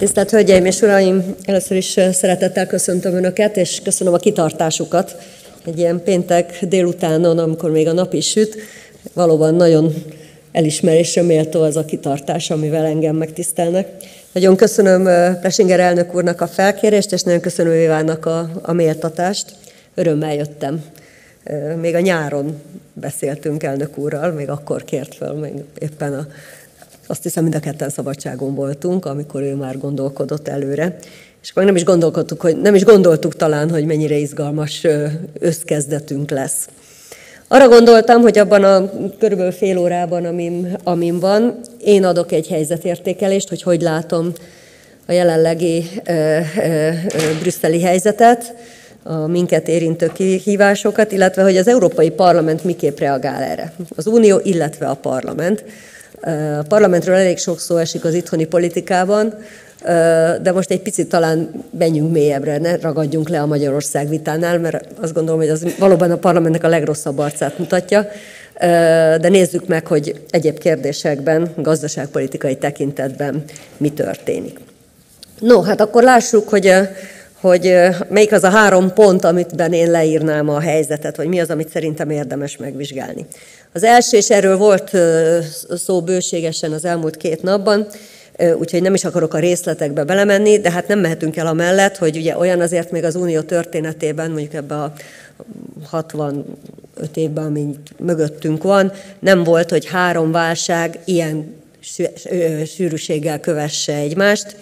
Tisztelt Hölgyeim és Uraim! Először is szeretettel köszöntöm Önöket, és köszönöm a kitartásukat. Egy ilyen péntek délutánon, amikor még a nap is süt, valóban nagyon elismerésre méltó az a kitartás, amivel engem megtisztelnek. Nagyon köszönöm Pesinger elnök úrnak a felkérést, és nagyon köszönöm Évánnak a méltatást. Örömmel jöttem. Még a nyáron beszéltünk elnök úrral, még akkor kért fel, még éppen azt hiszem, mind a ketten szabadságon voltunk, amikor ő már gondolkodott előre. És akkor nem is gondoltuk talán, hogy mennyire izgalmas összkezdetünk lesz. Arra gondoltam, hogy abban a körülbelül fél órában, amin van, én adok egy helyzetértékelést, hogy látom a jelenlegi brüsszeli helyzetet, a minket érintő kihívásokat, illetve hogy az Európai Parlament miképp reagál erre. Az Unió, illetve a Parlament. A parlamentről elég sok szó esik az itthoni politikában, de most egy picit talán menjünk mélyebbre, ne ragadjunk le a Magyarország vitánál, mert azt gondolom, hogy az valóban a parlamentnek a legrosszabb arcát mutatja, de nézzük meg, hogy egyéb kérdésekben, gazdaságpolitikai tekintetben mi történik. No, hát akkor lássuk, hogy melyik az a három pont, amitben én leírnám a helyzetet, vagy mi az, amit szerintem érdemes megvizsgálni. Az első, és erről volt szó bőségesen az elmúlt két napban, úgyhogy nem is akarok a részletekbe belemenni, de hát nem mehetünk el amellett, hogy ugye olyan azért még az Unió történetében, mondjuk ebbe a 65 évben, ami mögöttünk van, nem volt, hogy három válság ilyen sűrűséggel kövesse egymást.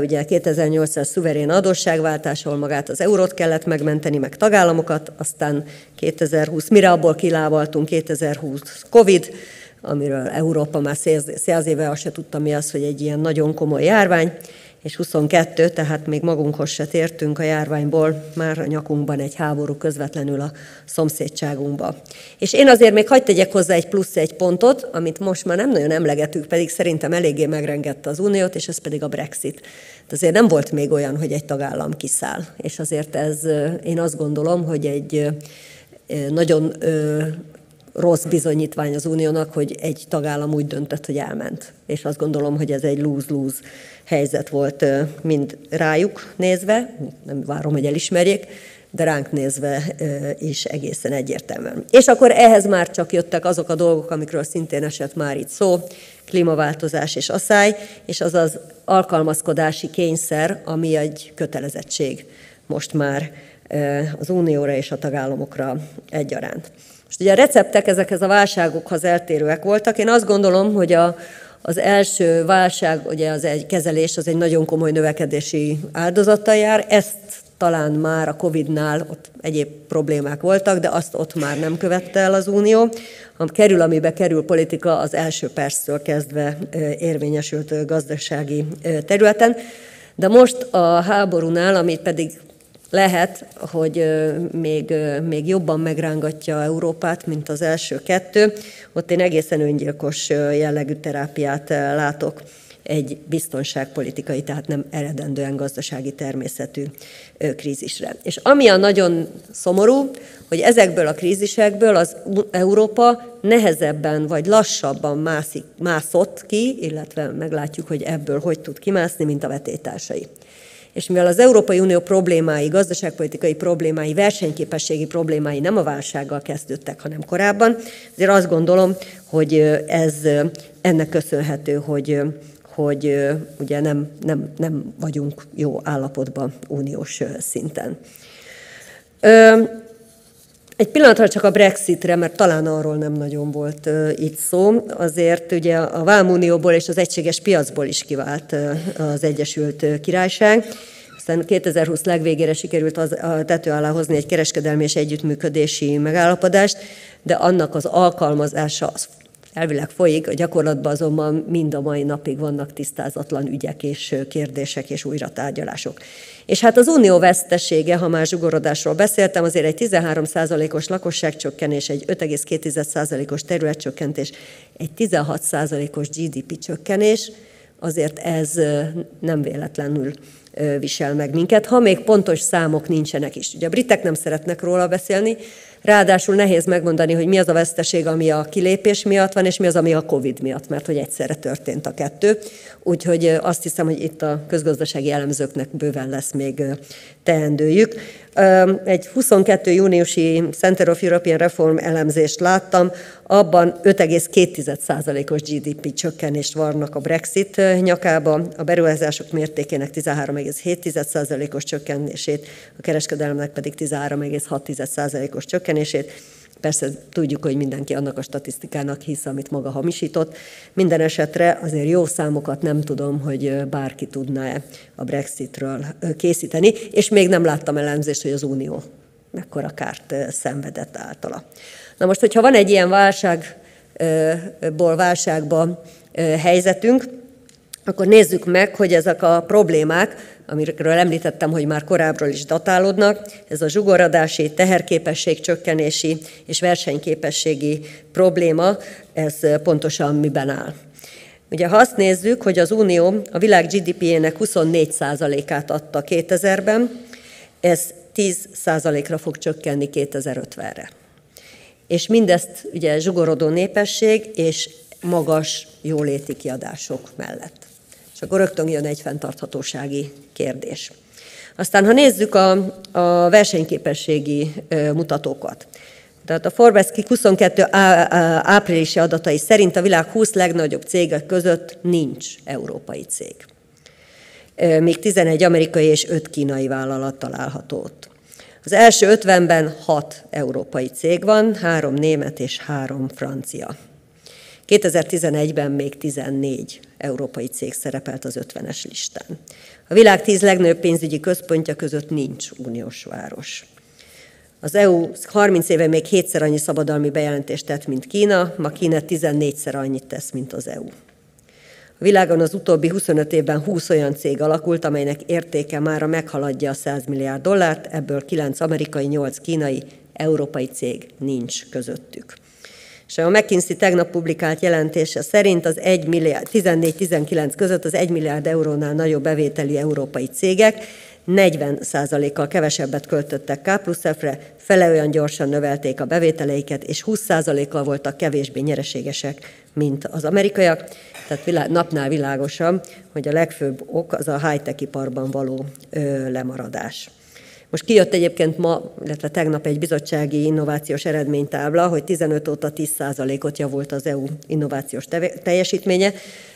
Ugye 2008-as szuverén adósságváltás, ahol magát az eurót kellett megmenteni, meg tagállamokat, aztán 2020, mire abból kilábaltunk, 2020 Covid, amiről Európa már 100 éve azt se tudta, mi az, hogy egy ilyen nagyon komoly járvány, és 22, tehát még magunkhoz se tértünk a járványból, már a nyakunkban egy háború közvetlenül a szomszédságunkba. És én azért még hadd tegyek hozzá egy plusz egy pontot, amit most már nem nagyon emlegetünk, pedig szerintem eléggé megrengette az Uniót, és ez pedig a Brexit. De azért nem volt még olyan, hogy egy tagállam kiszáll, és azért ez, én azt gondolom, hogy egy nagyon rossz bizonyítvány az Uniónak, hogy egy tagállam úgy döntött, hogy elment. És azt gondolom, hogy ez egy lose-lose helyzet volt mind rájuk nézve, nem várom, hogy elismerjék, de ránk nézve is egészen egyértelműen. És akkor ehhez már csak jöttek azok a dolgok, amikről szintén esett már itt szó, klímaváltozás és aszály, és az az alkalmazkodási kényszer, ami egy kötelezettség most már az Unióra és a tagállamokra egyaránt. Most ugye a receptek ezekhez a válságokhoz eltérőek voltak. Én azt gondolom, hogy az első válság, ugye az egy kezelés, az egy nagyon komoly növekedési áldozattal jár. Ezt talán már a Covid-nál ott egyéb problémák voltak, de azt ott már nem követte el az Unió. Ha kerül, amibe kerül politika, az első perctől kezdve érvényesült gazdasági területen. De most a háborúnál, amit pedig lehet, hogy még jobban megrángatja Európát, mint az első kettő. Ott én egészen öngyilkos jellegű terápiát látok egy biztonságpolitikai, tehát nem eredendően gazdasági természetű krízisre. És ami a nagyon szomorú, hogy ezekből a krízisekből az Európa nehezebben vagy lassabban mászott ki, illetve meglátjuk, hogy ebből hogy tud kimászni, mint a vetélytársai. És mivel az Európai Unió problémái, gazdaságpolitikai problémái, versenyképességi problémái nem a válsággal kezdődtek, hanem korábban, azért azt gondolom, hogy ez ennek köszönhető, hogy ugye nem vagyunk jó állapotban uniós szinten. Egy pillanatra csak a Brexitre, mert talán arról nem nagyon volt itt szó. Azért ugye a Vámunióból és az egységes piacból is kivált az Egyesült Királyság. Aztán 2020 legvégére sikerült a tető alá hozni egy kereskedelmi és együttműködési megállapodást, de annak az alkalmazása az elvileg folyik, a gyakorlatban azonban mind a mai napig vannak tisztázatlan ügyek és kérdések és újratárgyalások. És hát az unió vesztesége, ha már zsugorodásról beszéltem, azért egy 13%-os lakosságcsökkenés, egy 5,2%-os területcsökkentés, egy 16%-os GDP csökkenés, azért ez nem véletlenül visel meg minket, ha még pontos számok nincsenek is. Ugye a britek nem szeretnek róla beszélni, Ráadásul nehéz megmondani, hogy mi az a veszteség, ami a kilépés miatt van, és mi az, ami a Covid miatt, mert hogy egyszerre történt a kettő. Úgyhogy azt hiszem, hogy itt a közgazdasági elemzőknek bőven lesz még teendőjük. Egy 22. júniusi Center of European Reform elemzést láttam, abban 5,2%-os GDP csökkenést várnak a Brexit nyakába, a beruházások mértékének 13,7%-os csökkenését, a kereskedelemnek pedig 13,6%-os csökkenését. Persze tudjuk, hogy mindenki annak a statisztikának hisz, amit maga hamisított. Minden esetre azért jó számokat nem tudom, hogy bárki tudná-e a Brexitről készíteni, és még nem láttam elemzést, hogy az Unió mekkora kárt szenvedett általa. Na most, hogyha van egy ilyen válságba helyzetünk, akkor nézzük meg, hogy ezek a problémák, amikről említettem, hogy már korábbról is datálódnak, ez a zsugoradási, teherképesség csökkenési és versenyképességi probléma, ez pontosan miben áll. Ugye, ha azt nézzük, hogy az Unió a világ GDP-jének 24%-át adta 2000-ben, ez 10%-ra fog csökkenni 2050-re. És mindezt ugye zsugorodó népesség és magas jóléti kiadások mellett. És akkor rögtön jön egy fenntarthatósági kérdés. Aztán, ha nézzük a versenyképességi mutatókat. Tehát a Forbes 22. áprilisi adatai szerint a világ 20 legnagyobb cégek között nincs európai cég. Még 11 amerikai és 5 kínai vállalat található ott. Az első 50-ben 6 európai cég van, 3 német és 3 francia. 2011-ben még 14 európai cég szerepelt az 50-es listán. A világ 10 legnagyobb pénzügyi központja között nincs uniós város. Az EU 30 éve még 7-szer annyi szabadalmi bejelentést tett, mint Kína, ma Kína 14-szer annyit tesz, mint az EU. A világon az utóbbi 25 évben 20 olyan cég alakult, amelynek értéke mára meghaladja a 100 milliárd dollárt, ebből 9 amerikai, 8 kínai, európai cég nincs közöttük. És a McKinsey tegnap publikált jelentése szerint az 14-19 között az 1 milliárd eurónál nagyobb bevételű európai cégek 40%-kal kevesebbet költöttek K+F-re, fele olyan gyorsan növelték a bevételeiket, és 20%-kal voltak kevésbé nyereségesek, mint az amerikaiak. Tehát napnál világosabb, hogy a legfőbb ok az a high-tech iparban való lemaradás. Most kijött egyébként ma, illetve tegnap egy bizottsági innovációs eredménytábla, hogy 15 óta 10%-ot javult az EU innovációs teljesítménye,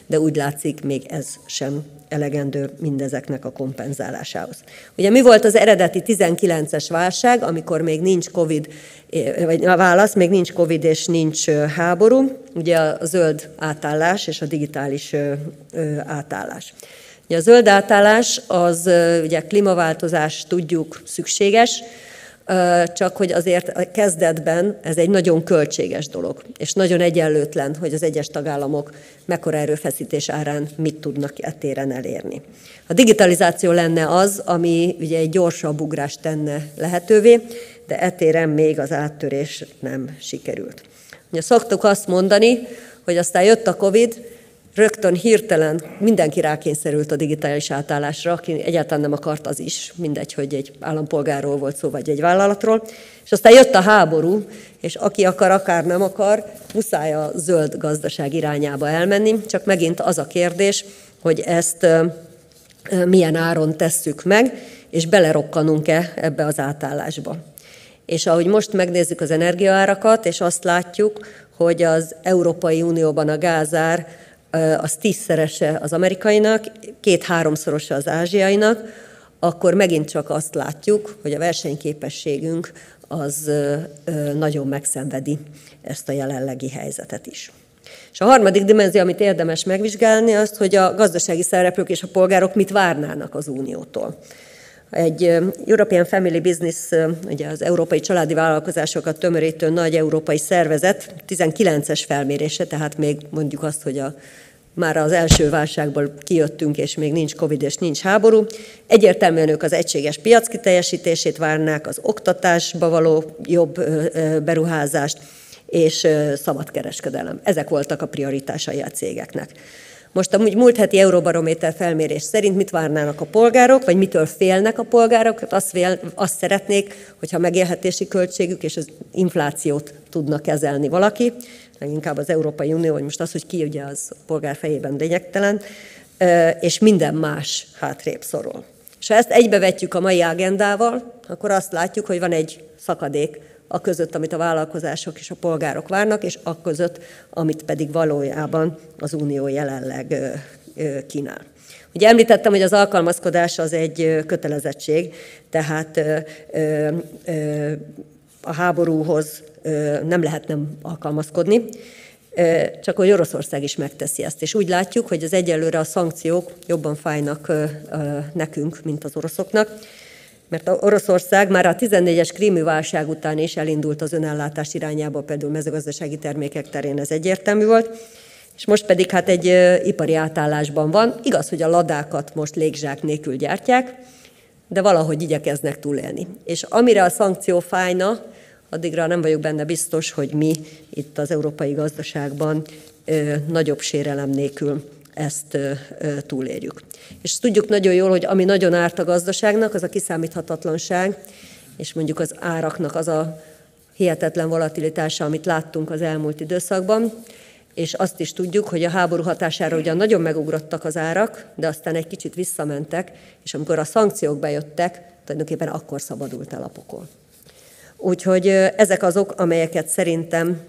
de úgy látszik, még ez sem elegendő mindezeknek a kompenzálásához. Ugye mi volt az eredeti 19-es válság, amikor még nincs Covid, vagy a válasz, még nincs Covid és nincs háború, ugye a zöld átállás és a digitális átállás. A zöld átállás az ugye klímaváltozás, tudjuk, szükséges, csak hogy azért a kezdetben ez egy nagyon költséges dolog, és nagyon egyenlőtlen, hogy az egyes tagállamok mekkora erőfeszítés árán mit tudnak etéren elérni. A digitalizáció lenne az, ami ugye egy gyorsabb ugrást tenne lehetővé, de etéren még az áttörés nem sikerült. Ugye szoktuk azt mondani, hogy aztán jött a Covid, rögtön hirtelen mindenki rákényszerült a digitális átállásra, aki egyáltalán nem akart, az is, mindegy, hogy egy állampolgárról volt szó, vagy egy vállalatról. És aztán jött a háború, és aki akar, akár nem akar, muszáj a zöld gazdaság irányába elmenni. Csak megint az a kérdés, hogy ezt milyen áron tesszük meg, és belerokkanunk-e ebbe az átállásba. És ahogy most megnézzük az energiaárakat, és azt látjuk, hogy az Európai Unióban a gázár az 10-szerese az amerikainak, 2-3-szorosa az ázsiainak, akkor megint csak azt látjuk, hogy a versenyképességünk az nagyon megszenvedi ezt a jelenlegi helyzetet is. És a harmadik dimenzió, amit érdemes megvizsgálni, az, hogy a gazdasági szereplők és a polgárok mit várnának az Uniótól. Egy European Family Business, ugye az európai családi vállalkozásokat tömörítő nagy európai szervezet 19-es felmérése, tehát még mondjuk azt, hogy már az első válságból kijöttünk, és még nincs Covid és nincs háború. Egyértelműen ők az egységes piac kiteljesítését várnák, az oktatásba való jobb beruházást és szabad kereskedelem. Ezek voltak a prioritásai a cégeknek. Most a múlt heti Eurobarométer felmérés szerint mit várnának a polgárok, vagy mitől félnek a polgárok? Azt szeretnék, hogyha megélhetési költségük és az inflációt tudna kezelni valaki, leginkább az Európai Unió, vagy most az, hogy ki ugye az polgár fejében lényegtelen, és minden más hátrébb szorul. És ha ezt egybevetjük a mai agendával, akkor azt látjuk, hogy van egy szakadék a között, amit a vállalkozások és a polgárok várnak, és a között, amit pedig valójában az Unió jelenleg kínál. Ugye említettem, hogy az alkalmazkodás az egy kötelezettség, tehát a háborúhoz nem lehet nem alkalmazkodni, csak hogy Oroszország is megteszi ezt. És úgy látjuk, hogy az egyelőre a szankciók jobban fájnak nekünk, mint az oroszoknak, mert Oroszország már a 14-es krími válság után is elindult az önellátás irányába, például mezőgazdasági termékek terén ez egyértelmű volt, és most pedig hát egy ipari átállásban van. Igaz, hogy a ladákat most légzsák nélkül gyártják, de valahogy igyekeznek túlélni. És amire a szankció fájna, addigra nem vagyok benne biztos, hogy mi itt az európai gazdaságban nagyobb sérelem nélkül ezt túlérjük. És tudjuk nagyon jól, hogy ami nagyon árt a gazdaságnak, az a kiszámíthatatlanság, és mondjuk az áraknak az a hihetetlen volatilitása, amit láttunk az elmúlt időszakban, és azt is tudjuk, hogy a háború hatására ugyan nagyon megugrottak az árak, de aztán egy kicsit visszamentek, és amikor a szankciók bejöttek, tulajdonképpen akkor szabadult el a pokol. Úgyhogy ezek azok, amelyeket szerintem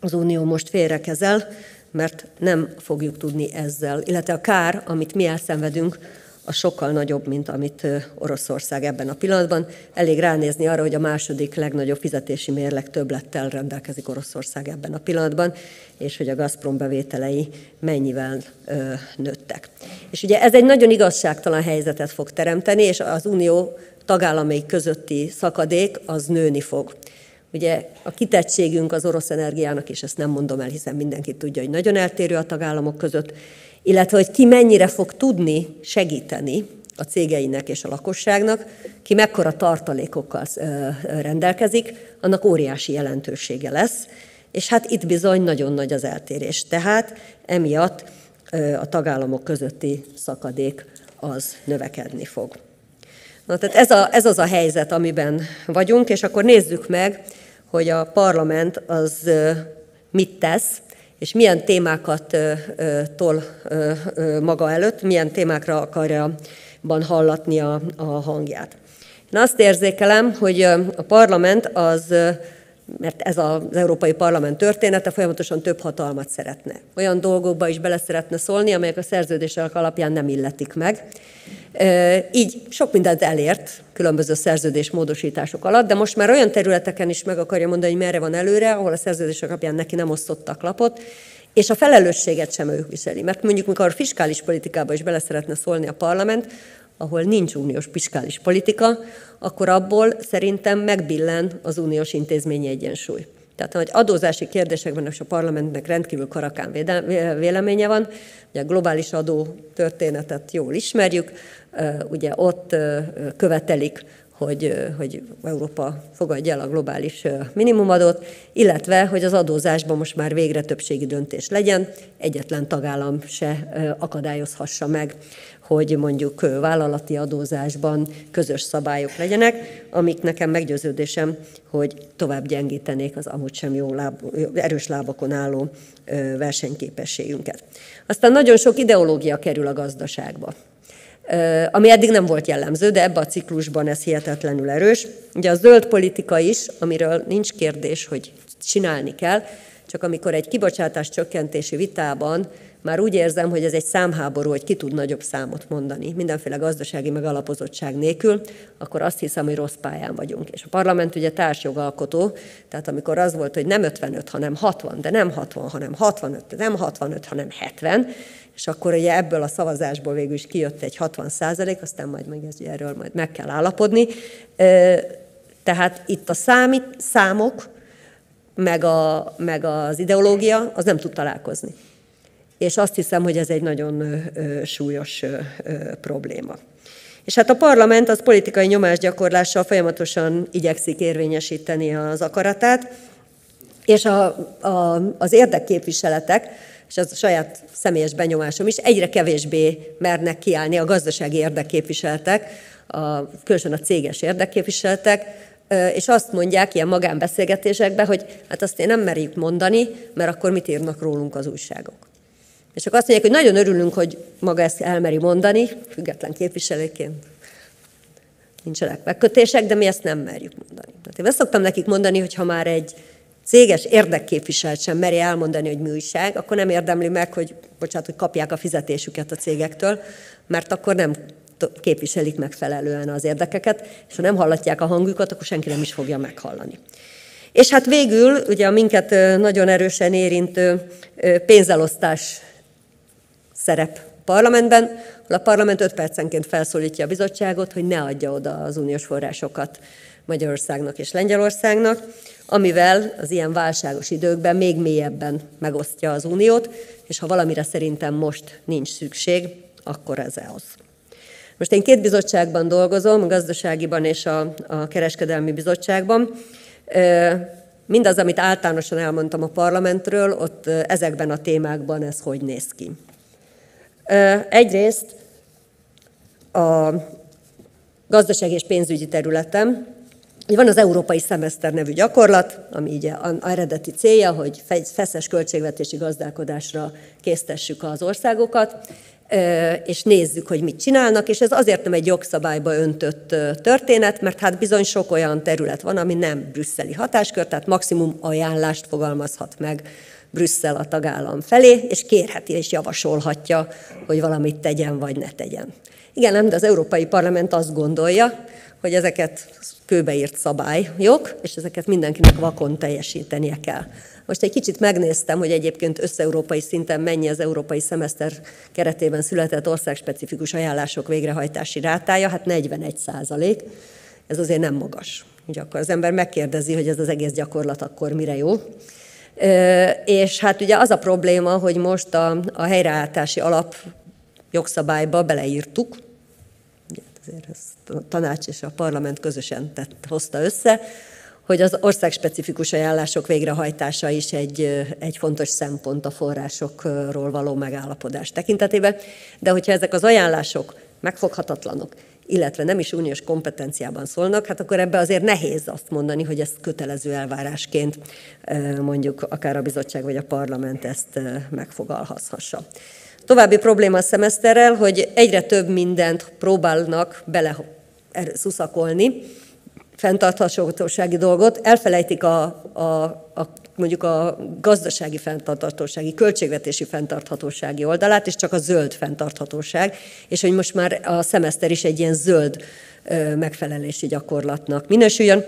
az Unió most félrekezel, mert nem fogjuk tudni ezzel, illetve a kár, amit mi elszenvedünk, az sokkal nagyobb, mint amit Oroszország ebben a pillanatban. Elég ránézni arra, hogy a második legnagyobb fizetési mérleg többlettel rendelkezik Oroszország ebben a pillanatban, és hogy a Gazprom bevételei mennyivel nőttek. És ugye ez egy nagyon igazságtalan helyzetet fog teremteni, és az Unió tagállamai közötti szakadék az nőni fog. Ugye a kitettségünk az orosz energiának, és ezt nem mondom el, hiszen mindenki tudja, hogy nagyon eltérő a tagállamok között, illetve hogy ki mennyire fog tudni segíteni a cégeinek és a lakosságnak, ki mekkora tartalékokkal rendelkezik, annak óriási jelentősége lesz, és hát itt bizony nagyon nagy az eltérés. Tehát emiatt a tagállamok közötti szakadék az növekedni fog. Na, tehát ez az a helyzet, amiben vagyunk, és akkor nézzük meg, hogy a parlament az mit tesz, és milyen témákat tol maga előtt, milyen témákra akarja hallatni a hangját. Én azt érzékelem, hogy a parlament az, mert ez az Európai Parlament története, folyamatosan több hatalmat szeretne. Olyan dolgokba is bele szeretne szólni, amelyek a szerződések alapján nem illetik meg. Így sok mindent elért különböző szerződésmódosítások alatt, de most már olyan területeken is meg akarja mondani, hogy merre van előre, ahol a szerződések alapján neki nem osztottak lapot, és a felelősséget sem ő viseli. Mert mondjuk, mikor a fiskális politikába is bele szeretne szólni a parlament, ahol nincs uniós fiskális politika, akkor abból szerintem megbillen az uniós intézményi egyensúly. Tehát hogy adózási kérdésekben és a parlamentnek rendkívül karakán véleménye van, ugye a globális adó történetet jól ismerjük, ugye ott követelik, hogy Európa fogadja el a globális minimumadót, illetve, hogy az adózásban most már végre többségi döntés legyen, egyetlen tagállam se akadályozhassa meg, hogy mondjuk vállalati adózásban közös szabályok legyenek, amik nekem meggyőződésem, hogy tovább gyengítenék az amúgy sem jó erős lábakon álló versenyképességünket. Aztán nagyon sok ideológia kerül a gazdaságba, ami eddig nem volt jellemző, de ebben a ciklusban ez hihetetlenül erős. Ugye a zöld politika is, amiről nincs kérdés, hogy csinálni kell, csak amikor egy kibocsátás csökkentési vitában már úgy érzem, hogy ez egy számháború, hogy ki tud nagyobb számot mondani, mindenféle gazdasági megalapozottság nélkül, akkor azt hiszem, hogy rossz pályán vagyunk. És a parlament ugye társjogalkotó, tehát amikor az volt, hogy nem 55, hanem 60, de nem 60, hanem 65, de nem 65, hanem 70, és akkor ugye ebből a szavazásból végül is kijött egy 60%, aztán majd meg erről majd meg kell állapodni. Tehát itt a számok, meg az ideológia, az nem tud találkozni. És azt hiszem, hogy ez egy nagyon súlyos probléma. És hát a parlament az politikai nyomásgyakorlással folyamatosan igyekszik érvényesíteni az akaratát, és az érdekképviseletek és ez a saját személyes benyomásom is, egyre kevésbé mernek kiállni a gazdasági érdekképviseletek, különösen a céges érdekképviseletek, és azt mondják ilyen magánbeszélgetésekben, hogy hát azt én nem merjük mondani, mert akkor mit írnak rólunk az újságok. És akkor azt mondják, hogy nagyon örülünk, hogy maga ezt elmeri mondani, független képviselőként nincsenek megkötések, de mi ezt nem merjük mondani. Hát én ezt szoktam nekik mondani, hogy ha már egy céges érdekképviselet sem meri elmondani, hogy mi újság, akkor nem érdemli meg, hogy, bocsánat, hogy kapják a fizetésüket a cégektől, mert akkor nem képviselik megfelelően az érdekeket, és ha nem hallatják a hangjukat, akkor senki nem is fogja meghallani. És hát végül ugye a minket nagyon erősen érintő pénzelosztás szerep parlamentben, a parlament 5 percenként felszólítja a bizottságot, hogy ne adja oda az uniós forrásokat Magyarországnak és Lengyelországnak, amivel az ilyen válságos időkben még mélyebben megosztja az uniót, és ha valamire szerintem most nincs szükség, akkor ez az. Most én 2 bizottságban dolgozom, a gazdaságiban és a kereskedelmi bizottságban. Mindaz, amit általánosan elmondtam a parlamentről, ott ezekben a témákban ez hogy néz ki. Egyrészt a gazdaság és pénzügyi területen van az Európai Szemeszter nevű gyakorlat, ami ugye eredeti célja, hogy feszes költségvetési gazdálkodásra késztessük az országokat, és nézzük, hogy mit csinálnak, és ez azért nem egy jogszabályba öntött történet, mert hát bizony sok olyan terület van, ami nem brüsszeli hatáskör, tehát maximum ajánlást fogalmazhat meg Brüsszel a tagállam felé, és kérheti és javasolhatja, hogy valamit tegyen vagy ne tegyen. Igen, nem, de az Európai Parlament azt gondolja, hogy ezeket kőbeírt szabályok, és ezeket mindenkinek vakon teljesítenie kell. Most egy kicsit megnéztem, hogy egyébként összeurópai szinten mennyi az Európai Szemeszter keretében született országspecifikus ajánlások végrehajtási rátája, hát 41%, ez azért nem magas. Ugye akkor az ember megkérdezi, hogy ez az egész gyakorlat akkor mire jó. És hát ugye az a probléma, hogy most a helyreállítási alap jogszabályba beleírtuk, ugye azért ezt a tanács és a parlament közösen hozta össze, hogy az országspecifikus ajánlások végrehajtása is egy fontos szempont a forrásokról való megállapodás tekintetében, de hogyha ezek az ajánlások megfoghatatlanok, illetve nem is uniós kompetenciában szólnak, hát akkor ebbe azért nehéz azt mondani, hogy ezt kötelező elvárásként mondjuk akár a bizottság vagy a parlament ezt megfogalmazhassa. További probléma a szemeszterrel, hogy egyre több mindent próbálnak beleszuszakolni, fenntarthatósági dolgot, elfelejtik mondjuk a gazdasági fenntarthatósági, költségvetési fenntarthatósági oldalát, és csak a zöld fenntarthatóság, és hogy most már a szemeszter is egy ilyen zöld megfelelési gyakorlatnak minősüljön.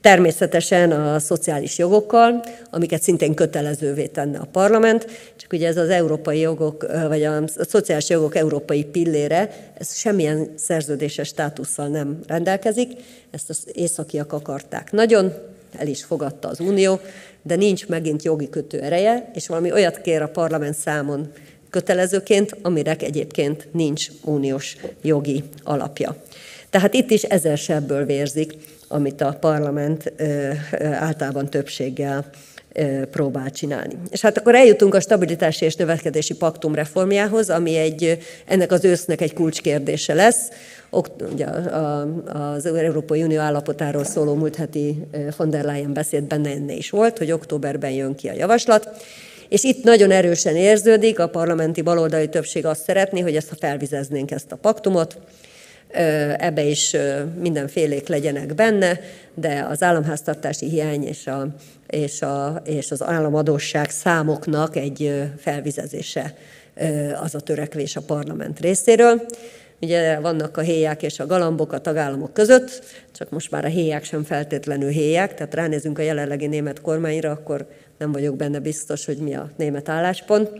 Természetesen a szociális jogokkal, amiket szintén kötelezővé tenne a parlament, csak ugye ez az európai jogok, vagy a szociális jogok európai pillére, ez semmilyen szerződéses státusszal nem rendelkezik, ezt az északiak akarták nagyon, el is fogadta az Unió, de nincs megint jogi kötő ereje, és valami olyat kér a parlament számon kötelezőként, aminek egyébként nincs uniós jogi alapja. Tehát itt is ezer sebből vérzik, amit a parlament általában többséggel próbál csinálni. És hát akkor eljutunk a stabilitási és növekedési paktum reformjához, ami ennek az ősznek egy kulcskérdése lesz. Az Európai Unió állapotáról szóló múlt heti von der Leyen beszédben benne is volt, hogy októberben jön ki a javaslat. És itt nagyon erősen érződik, a parlamenti baloldali többség azt szeretné, hogy ezt felvizeznénk ezt a paktumot, ebbe is mindenfélék legyenek benne, de az államháztartási hiány és az államadósság számoknak egy felvizezése az a törekvés a parlament részéről. Ugye vannak a héják és a galambok a tagállamok között, csak most már a héják sem feltétlenül héják, tehát ránézünk a jelenlegi német kormányra, akkor nem vagyok benne biztos, hogy mi a német álláspont.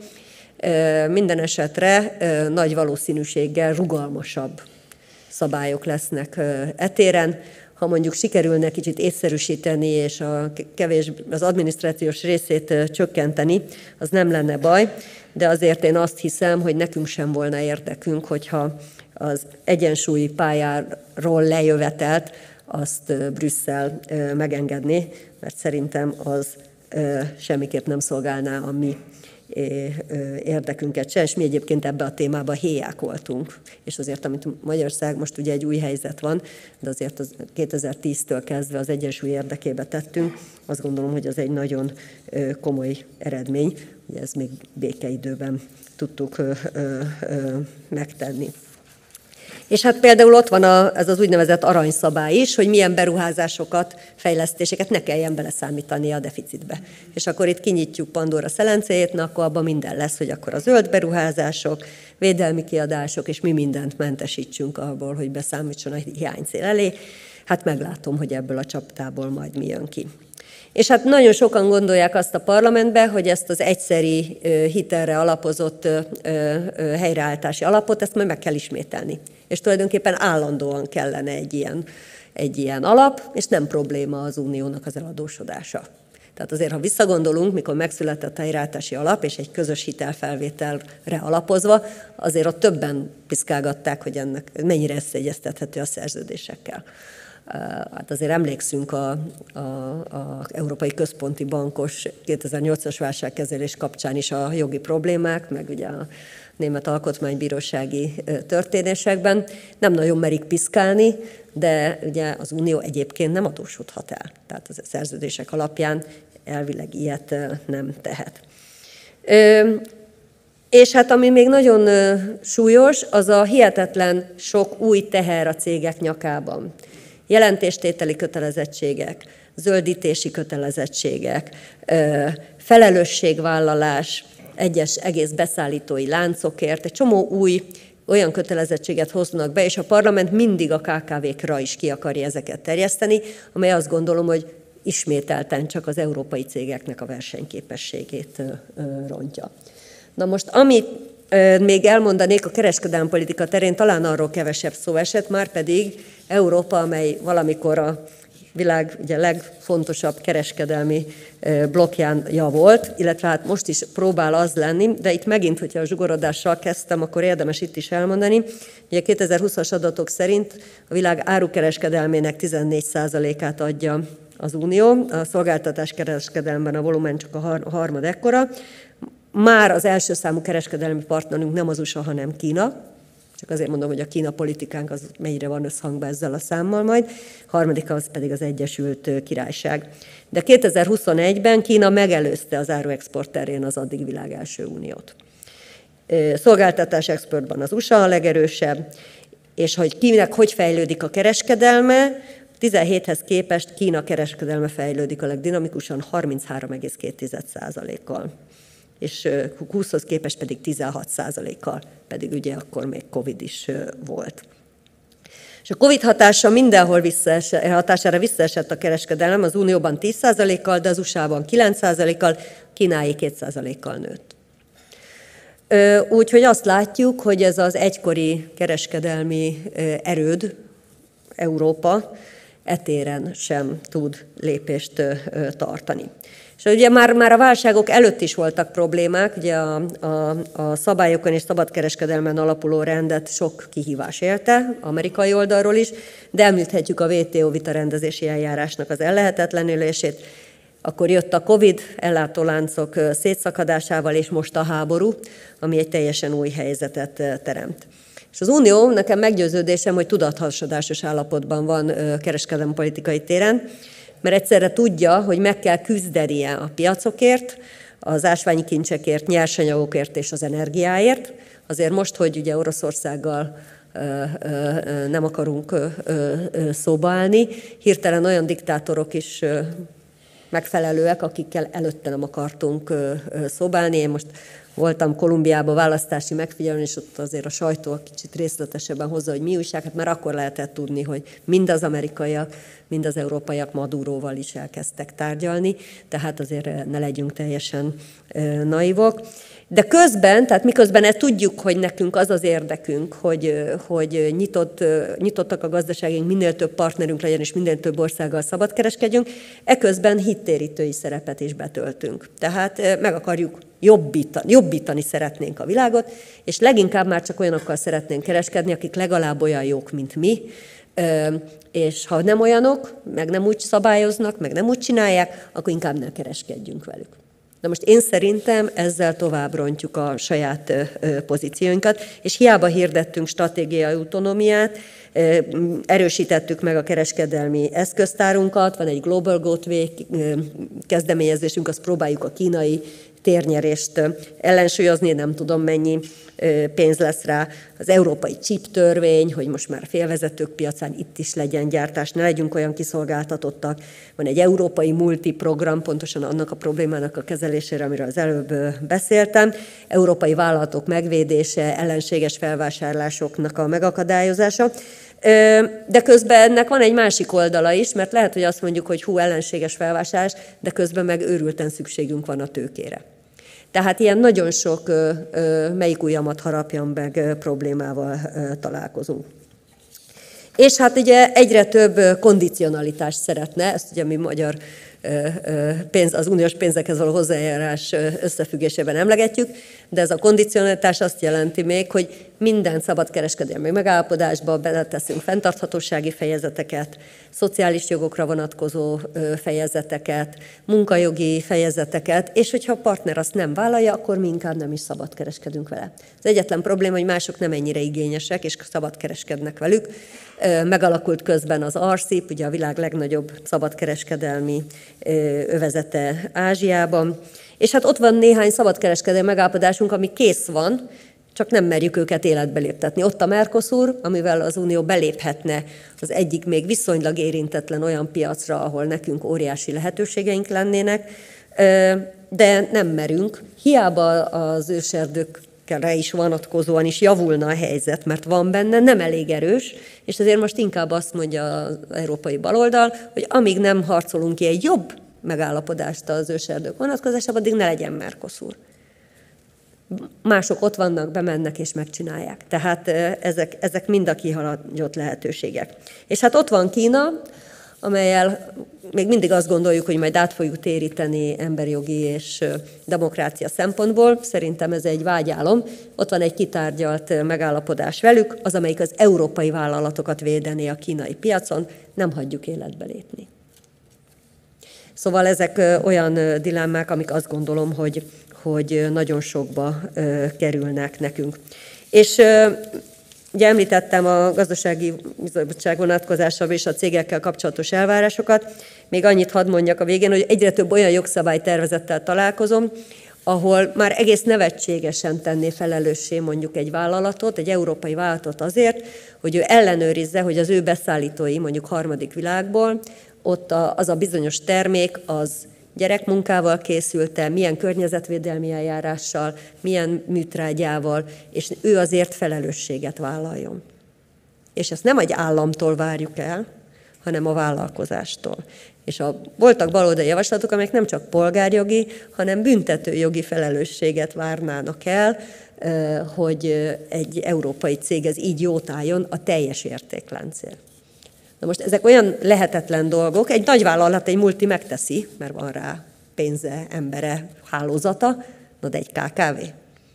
Minden esetre nagy valószínűséggel rugalmasabb szabályok lesznek etéren. Ha mondjuk sikerülne kicsit észszerűsíteni és az adminisztrációs részét csökkenteni, az nem lenne baj, de azért én azt hiszem, hogy nekünk sem volna érdekünk, hogyha az egyensúlyi pályáról lejövetelt azt Brüsszel megengedné, mert szerintem az semmiképp nem szolgálná a mi érdekünket se, és mi egyébként ebbe a témába héják voltunk. És azért, amit Magyarország, most ugye egy új helyzet van, de azért az 2010-től kezdve az egyensúly érdekébe tettünk, azt gondolom, hogy az egy nagyon komoly eredmény, ugye ezt még békeidőben tudtuk megtenni. És hát például ott van ez az úgynevezett aranyszabály is, hogy milyen beruházásokat, fejlesztéseket ne kelljen beleszámítani a deficitbe. És akkor itt kinyitjuk Pandora szelencéjét, na akkor abban minden lesz, hogy akkor a zöld beruházások, védelmi kiadások, és mi mindent mentesítsünk abból, hogy beszámítson a hiánycél elé. Hát meglátom, hogy ebből a csaptából majd mi jön ki. És hát nagyon sokan gondolják azt a parlamentben, hogy ezt az egyszeri hitelre alapozott helyreállítási alapot, ezt majd meg kell ismételni. És tulajdonképpen állandóan kellene egy ilyen alap, és nem probléma az uniónak az eladósodása. Tehát azért, ha visszagondolunk, mikor megszületett a helyreállítási alap, és egy közös hitelfelvételre alapozva, azért ott többen piszkálgatták, hogy ennek mennyire összeegyeztethető a szerződésekkel. Hát azért emlékszünk az Európai Központi Bankos 2008-as válságkezelés kapcsán is a jogi problémák, meg ugye a német alkotmánybírósági történésekben. Nem nagyon merik piszkálni, de ugye az Unió egyébként nem adósodhat el. Tehát a szerződések alapján elvileg ilyet nem tehet. És hát ami még nagyon súlyos, az a hihetetlen sok új teher a cégek nyakában. Jelentéstételi kötelezettségek, zöldítési kötelezettségek, felelősségvállalás egyes egész beszállítói láncokért, egy csomó új olyan kötelezettséget hoznak be, és a parlament mindig a KKV-kra is ki akarja ezeket terjeszteni, amely azt gondolom, hogy ismételten csak az európai cégeknek a versenyképességét rontja. Na most, amit még elmondanék, a kereskedelempolitika terén talán arról kevesebb szó esett, már pedig Európa, amely valamikor a világ ugye legfontosabb kereskedelmi blokkjánja volt, illetve hát most is próbál az lenni, de itt megint, hogyha a zsugorodással kezdtem, akkor érdemes itt is elmondani. Ugye 2020-as adatok szerint a világ árukereskedelmének 14%-át adja az Unió, a szolgáltatás kereskedelemben a volumen csak a harmad ekkora. Már az első számú kereskedelmi partnerünk nem az USA, hanem Kína. Csak azért mondom, hogy a Kína politikánk az mennyire van összhangban ezzel a számmal majd. A harmadik az pedig az Egyesült Királyság. De 2021-ben Kína megelőzte az áruexport terén az addig világ első uniót. Szolgáltatás exportban az USA a legerősebb, és hogy Kínának hogy fejlődik a kereskedelme, 17-hez képest Kína kereskedelme fejlődik a legdinamikusan 33,2%-kal. És 20-hoz képest pedig 16%-kal, pedig ugye akkor még Covid is volt. És a Covid hatása mindenhol hatására visszaesett a kereskedelem, az Unióban 10%-kal, de az USA-ban 9%-kal, Kínái 2%-kal nőtt. Úgyhogy azt látjuk, hogy ez az egykori kereskedelmi erőd, Európa, etéren sem tud lépést tartani. És ugye már a válságok előtt is voltak problémák, ugye a szabályokon és szabadkereskedelmen alapuló rendet sok kihívás érte, amerikai oldalról is, de említhetjük a WTO vitarendezési eljárásnak az ellehetetlenülését, akkor jött a Covid ellátóláncok szétszakadásával, és most a háború, ami egy teljesen új helyzetet teremt. És az Unió, nekem meggyőződésem, hogy tudathasadásos állapotban van kereskedelmi politikai téren, mert egyszerre tudja, hogy meg kell küzdenie a piacokért, az ásványi kincsekért, nyersanyagokért és az energiáért. Azért most, hogy ugye Oroszországgal nem akarunk szóba állni, hirtelen olyan diktátorok is megfelelőek, akikkel előtte nem akartunk szóba állni. Én most voltam Kolumbiában választási megfigyelőn, és ott azért a sajtó kicsit részletesebben hozza, hogy mi újság, hát már akkor lehetett tudni, hogy mind az amerikaiak, mind az európaiak Maduróval is elkezdtek tárgyalni, tehát azért ne legyünk teljesen naivok. De közben, tehát miközben ezt tudjuk, hogy nekünk az az érdekünk, hogy nyitottak a gazdaságunk, minél több partnerünk legyen, és minél több országgal szabadkereskedjünk, eközben hittérítői szerepet is betöltünk. Tehát meg akarjuk jobbítani szeretnénk a világot, és leginkább már csak olyanokkal szeretnénk kereskedni, akik legalább olyan jók, mint mi, és ha nem olyanok, meg nem úgy szabályoznak, meg nem úgy csinálják, akkor inkább ne kereskedjünk velük. Na most én szerintem ezzel tovább rontjuk a saját pozícióinkat, és hiába hirdettünk stratégiai autonómiát, erősítettük meg a kereskedelmi eszköztárunkat, van egy Global Gateway kezdeményezésünk, azt próbáljuk a kínai térnyerést ellensúlyozni, nem tudom mennyi pénz lesz rá. Az európai chip törvény, hogy most már félvezetők piacán itt is legyen gyártás, ne legyünk olyan kiszolgáltatottak. Van egy európai multiprogram, pontosan annak a problémának a kezelésére, amiről az előbb beszéltem. Európai vállalatok megvédése, ellenséges felvásárlásoknak a megakadályozása. De közben ennek van egy másik oldala is, mert lehet, hogy azt mondjuk, hogy hú, ellenséges felvásárlás, de közben meg őrülten szükségünk van a tőkére. Tehát ilyen nagyon sok melyik ujjamat harapjam meg problémával találkozunk. És hát ugye egyre több kondicionalitást szeretne, ezt ugye mi magyar pénz, az uniós pénzekhez való hozzájárás összefüggésében emlegetjük, de ez a kondicionalitás azt jelenti még, hogy minden szabadkereskedelmi megállapodásba beleteszünk fenntarthatósági fejezeteket, szociális jogokra vonatkozó fejezeteket, munkajogi fejezeteket, és hogyha a partner azt nem vállalja, akkor mi inkább nem is szabadkereskedünk vele. Az egyetlen probléma, hogy mások nem ennyire igényesek, és szabadkereskednek velük. Megalakult közben az Arcip, ugye a világ legnagyobb szabadkereskedelmi övezete Ázsiában, és hát ott van néhány szabadkereskedelmi megállapodásunk, ami kész van, csak nem merjük őket életbe léptetni. Ott a Mercosur, amivel az Unió beléphetne az egyik még viszonylag érintetlen olyan piacra, ahol nekünk óriási lehetőségeink lennének, de nem merünk. Hiába az őserdőkre is vonatkozóan is javulna a helyzet, mert van benne, nem elég erős, és ezért most inkább azt mondja az európai baloldal, hogy amíg nem harcolunk ki egy jobb megállapodást az őserdők vonatkozásában, addig ne legyen Mercosur. Mások ott vannak, bemennek és megcsinálják. Tehát ezek mind a kihagyott lehetőségek. És hát ott van Kína, amelyel még mindig azt gondoljuk, hogy majd át fogjuk téríteni emberi jogi és demokrácia szempontból. Szerintem ez egy vágyálom. Ott van egy kitárgyalt megállapodás velük, az, amelyik az európai vállalatokat védené a kínai piacon, nem hagyjuk életbe lépni. Szóval ezek olyan dilemmák, amik azt gondolom, hogy nagyon sokba kerülnek nekünk. És ugye említettem a gazdasági bizottság vonatkozásában és a cégekkel kapcsolatos elvárásokat. Még annyit hadd mondjak a végén, hogy egyre több olyan jogszabálytervezettel találkozom, ahol már egész nevetségesen tenné felelőssé mondjuk egy vállalatot, egy európai vállalatot azért, hogy ő ellenőrizze, hogy az ő beszállítói mondjuk harmadik világból, ott az a bizonyos termék az gyerekmunkával készült-e, milyen környezetvédelmi eljárással, milyen műtrágyával, és ő azért felelősséget vállaljon. És ezt nem egy államtól várjuk el, hanem a vállalkozástól. És voltak baloldali javaslatok, amelyek nem csak polgárjogi, hanem büntetőjogi felelősséget várnának el, hogy egy európai cég ez így jót álljon a teljes értékláncért. Na most ezek olyan lehetetlen dolgok, egy nagyvállalat, egy multi megteszi, mert van rá pénze, embere, hálózata, na de egy KKV.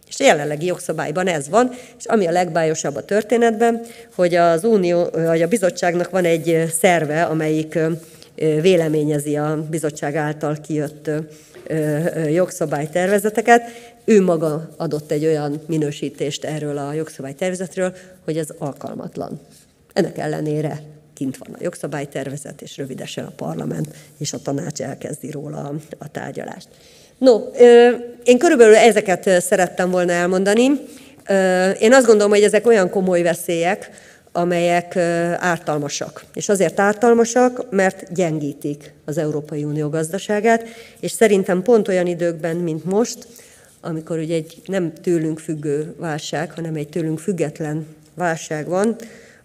És a jelenlegi jogszabályban ez van, és ami a legbájosabb a történetben, hogy a bizottságnak van egy szerve, amelyik véleményezi a bizottság által kijött jogszabálytervezeteket. Ő maga adott egy olyan minősítést erről a jogszabálytervezetről, hogy ez alkalmatlan. Ennek ellenére kint van a jogszabálytervezet, és rövidesen a parlament és a tanács elkezdi róla a tárgyalást. No, én körülbelül ezeket szerettem volna elmondani. Én azt gondolom, hogy ezek olyan komoly veszélyek, amelyek ártalmasak. És azért ártalmasak, mert gyengítik az Európai Unió gazdaságát, és szerintem pont olyan időkben, mint most, amikor ugye egy nem tőlünk függő válság, hanem egy tőlünk független válság van,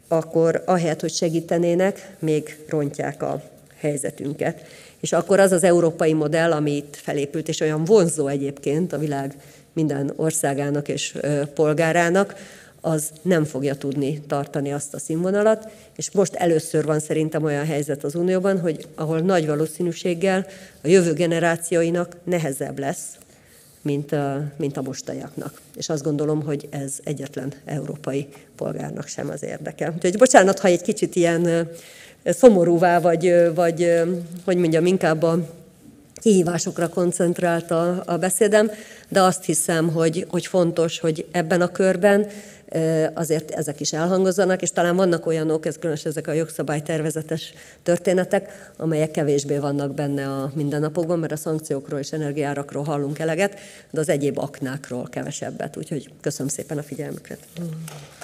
akkor ahelyett, hogy segítenének, még rontják a helyzetünket. És akkor az az európai modell, ami itt felépült, és olyan vonzó egyébként a világ minden országának és polgárának, az nem fogja tudni tartani azt a színvonalat. És most először van szerintem olyan helyzet az Unióban, hogy ahol nagy valószínűséggel a jövő generációinak nehezebb lesz, mint a mostaniaknak. És azt gondolom, hogy ez egyetlen európai polgárnak sem az érdeke. Úgyhogy bocsánat, ha egy kicsit ilyen szomorúvá, vagy hogy mondjam, inkább a kihívásokra koncentrált a beszédem, de azt hiszem, hogy fontos, hogy ebben a körben azért ezek is elhangozzanak, és talán vannak olyanok, különösen ezek a jogszabálytervezetes történetek, amelyek kevésbé vannak benne a mindennapokban, mert a szankciókról és energiárakról hallunk eleget, de az egyéb aknákról kevesebbet. Úgyhogy köszönöm szépen a figyelmüket.